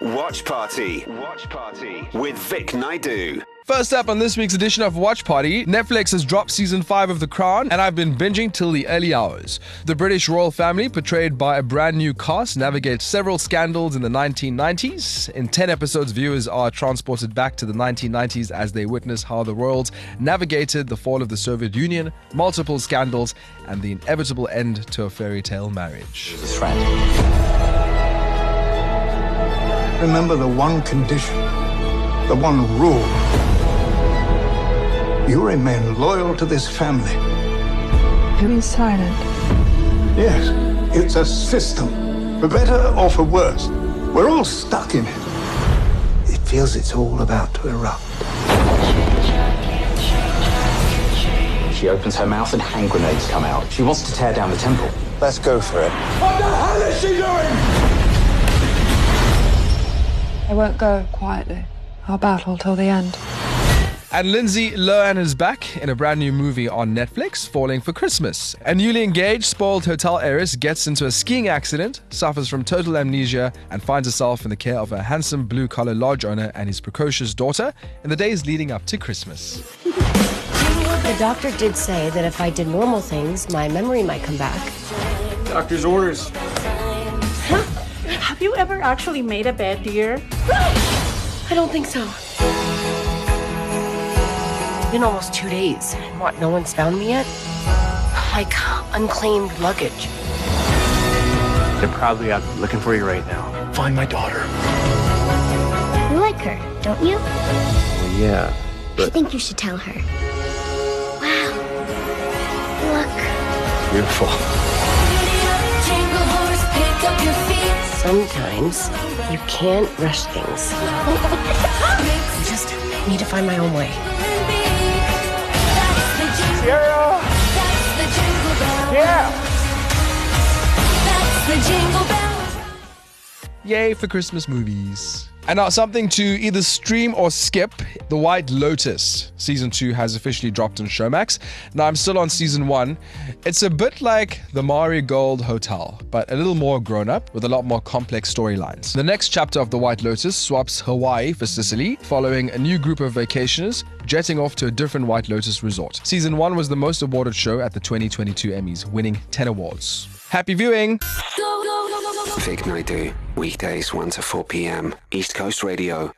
Watch Party with Vic Naidoo. First up on this week's edition of Watch Party, Netflix has dropped Season 5 of The Crown, and I've been binging till the early hours. The British royal family, portrayed by a brand new cast, navigates several scandals in the 1990s. In 10 episodes, viewers are transported back to the 1990s as they witness how the royals navigated the fall of the Soviet Union, multiple scandals, and the inevitable end to a fairy tale marriage. Remember the one condition, the one rule. You remain loyal to this family. You mean silent? Yes, it's a system. For better or for worse, we're all stuck in it. It feels it's all about to erupt. She opens her mouth and hand grenades come out. She wants to tear down the temple. Let's go for it. What the hell is she doing? I won't go quietly. I'll battle till the end. And Lindsay Lohan is back in a brand new movie on Netflix, Falling for Christmas. A newly engaged, spoiled hotel heiress gets into a skiing accident, suffers from total amnesia, and finds herself in the care of a handsome blue-collar lodge owner and his precocious daughter in the days leading up to Christmas. The doctor did say that if I did normal things, my memory might come back. Doctor's orders. Huh? Have you ever actually made a bed, dear? I don't think so. It's been almost 2 days, and what, no one's found me yet? Like unclaimed luggage. They're probably out looking for you right now. Find my daughter. You like her, don't you? Well, yeah, but I think you should tell her. Wow. Look. Beautiful. Sometimes you can't rush things. I just need to find my own way. Yeah. That's the jingle bell. Yay for Christmas movies. And now something to either stream or skip. The White Lotus Season 2 has officially dropped on Showmax. Now I'm still on Season 1. It's a bit like the Marigold Hotel, but a little more grown up with a lot more complex storylines. The next chapter of The White Lotus swaps Hawaii for Sicily, following a new group of vacationers jetting off to a different White Lotus resort. Season 1 was the most awarded show at the 2022 Emmys, winning 10 awards. Happy viewing! Vic Naidoo, weekdays 1 to 4 p.m. East Coast Radio.